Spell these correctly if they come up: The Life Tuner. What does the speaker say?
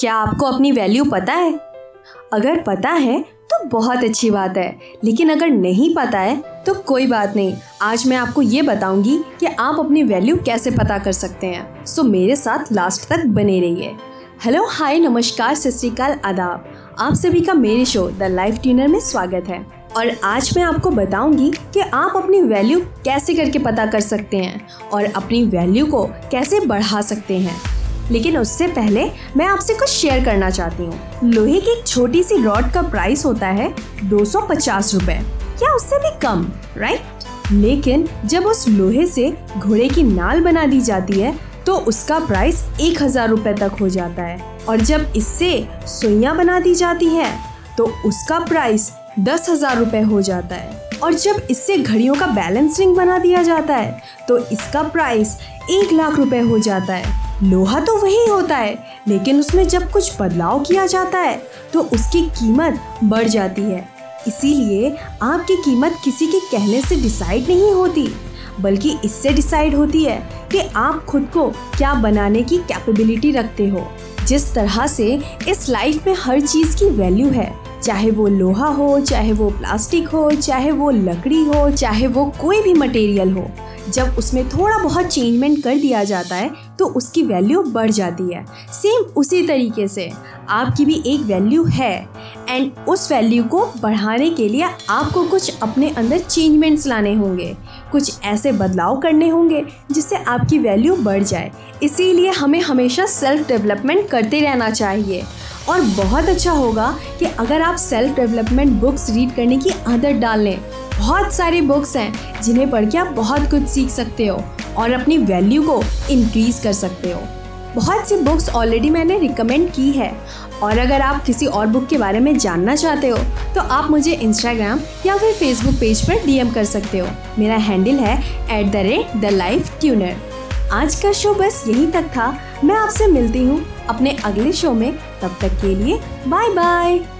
क्या आपको अपनी वैल्यू पता है? अगर पता है तो बहुत अच्छी बात है, लेकिन अगर नहीं पता है तो कोई बात नहीं। आज मैं आपको ये बताऊंगी कि आप अपनी वैल्यू कैसे पता कर सकते हैं। सो मेरे साथ लास्ट तक बने रहिए। हेलो, हाय, नमस्कार, सत श्री अकाल, आदाब। आप सभी का मेरे शो द लाइफ ट्यूनर में स्वागत है। और आज मैं आपको बताऊंगी कि आप अपनी वैल्यू कैसे करके पता कर सकते हैं और अपनी वैल्यू को कैसे बढ़ा सकते हैं। लेकिन उससे पहले मैं आपसे कुछ शेयर करना चाहती हूँ। लोहे की एक छोटी सी रॉड का प्राइस होता है 250 रुपए या उससे भी कम, राइट? लेकिन जब उस लोहे से घोड़े की नाल बना दी जाती है तो उसका प्राइस 1000 रुपए तक हो जाता है। और जब इससे सुइयां बना दी जाती है तो उसका प्राइस 10,000 रुपए हो जाता है। और जब इससे घड़ियों का बैलेंस रिंग बना दिया जाता है तो इसका प्राइस 1,00,000 रुपए हो जाता है। लोहा तो वही होता है, लेकिन उसमें जब कुछ बदलाव किया जाता है तो उसकी कीमत बढ़ जाती है। इसीलिए आपकी कीमत किसी के कहने से डिसाइड नहीं होती, बल्कि इससे डिसाइड होती है कि आप खुद को क्या बनाने की कैपेबिलिटी रखते हो। जिस तरह से इस लाइफ में हर चीज़ की वैल्यू है, चाहे वो लोहा हो, चाहे वो प्लास्टिक हो, चाहे वो लकड़ी हो, चाहे वो कोई भी मटेरियल हो, जब उसमें थोड़ा बहुत चेंजमेंट कर दिया जाता है तो उसकी वैल्यू बढ़ जाती है। सेम उसी तरीके से आपकी भी एक वैल्यू है, एंड उस वैल्यू को बढ़ाने के लिए आपको कुछ अपने अंदर चेंजमेंट्स लाने होंगे, कुछ ऐसे बदलाव करने होंगे जिससे आपकी वैल्यू बढ़ जाए। इसीलिए हमें हमेशा सेल्फ डेवलपमेंट करते रहना चाहिए। और बहुत अच्छा होगा कि अगर आप सेल्फ डेवलपमेंट बुक्स रीड करने की आदत डाल लें। बहुत सारी बुक्स हैं जिन्हें पढ़ के आप बहुत कुछ सीख सकते हो और अपनी वैल्यू को इंक्रीज़ कर सकते हो। बहुत सी बुक्स ऑलरेडी मैंने रिकमेंड की है, और अगर आप किसी और बुक के बारे में जानना चाहते हो तो आप मुझे इंस्टाग्राम या फिर फेसबुक पेज पर डीएम कर सकते हो। मेरा हैंडल है @thelifetuner। आज का शो बस यहीं तक था। मैं आपसे मिलती हूँ अपने अगले शो में। तब तक के लिए बाय बाय।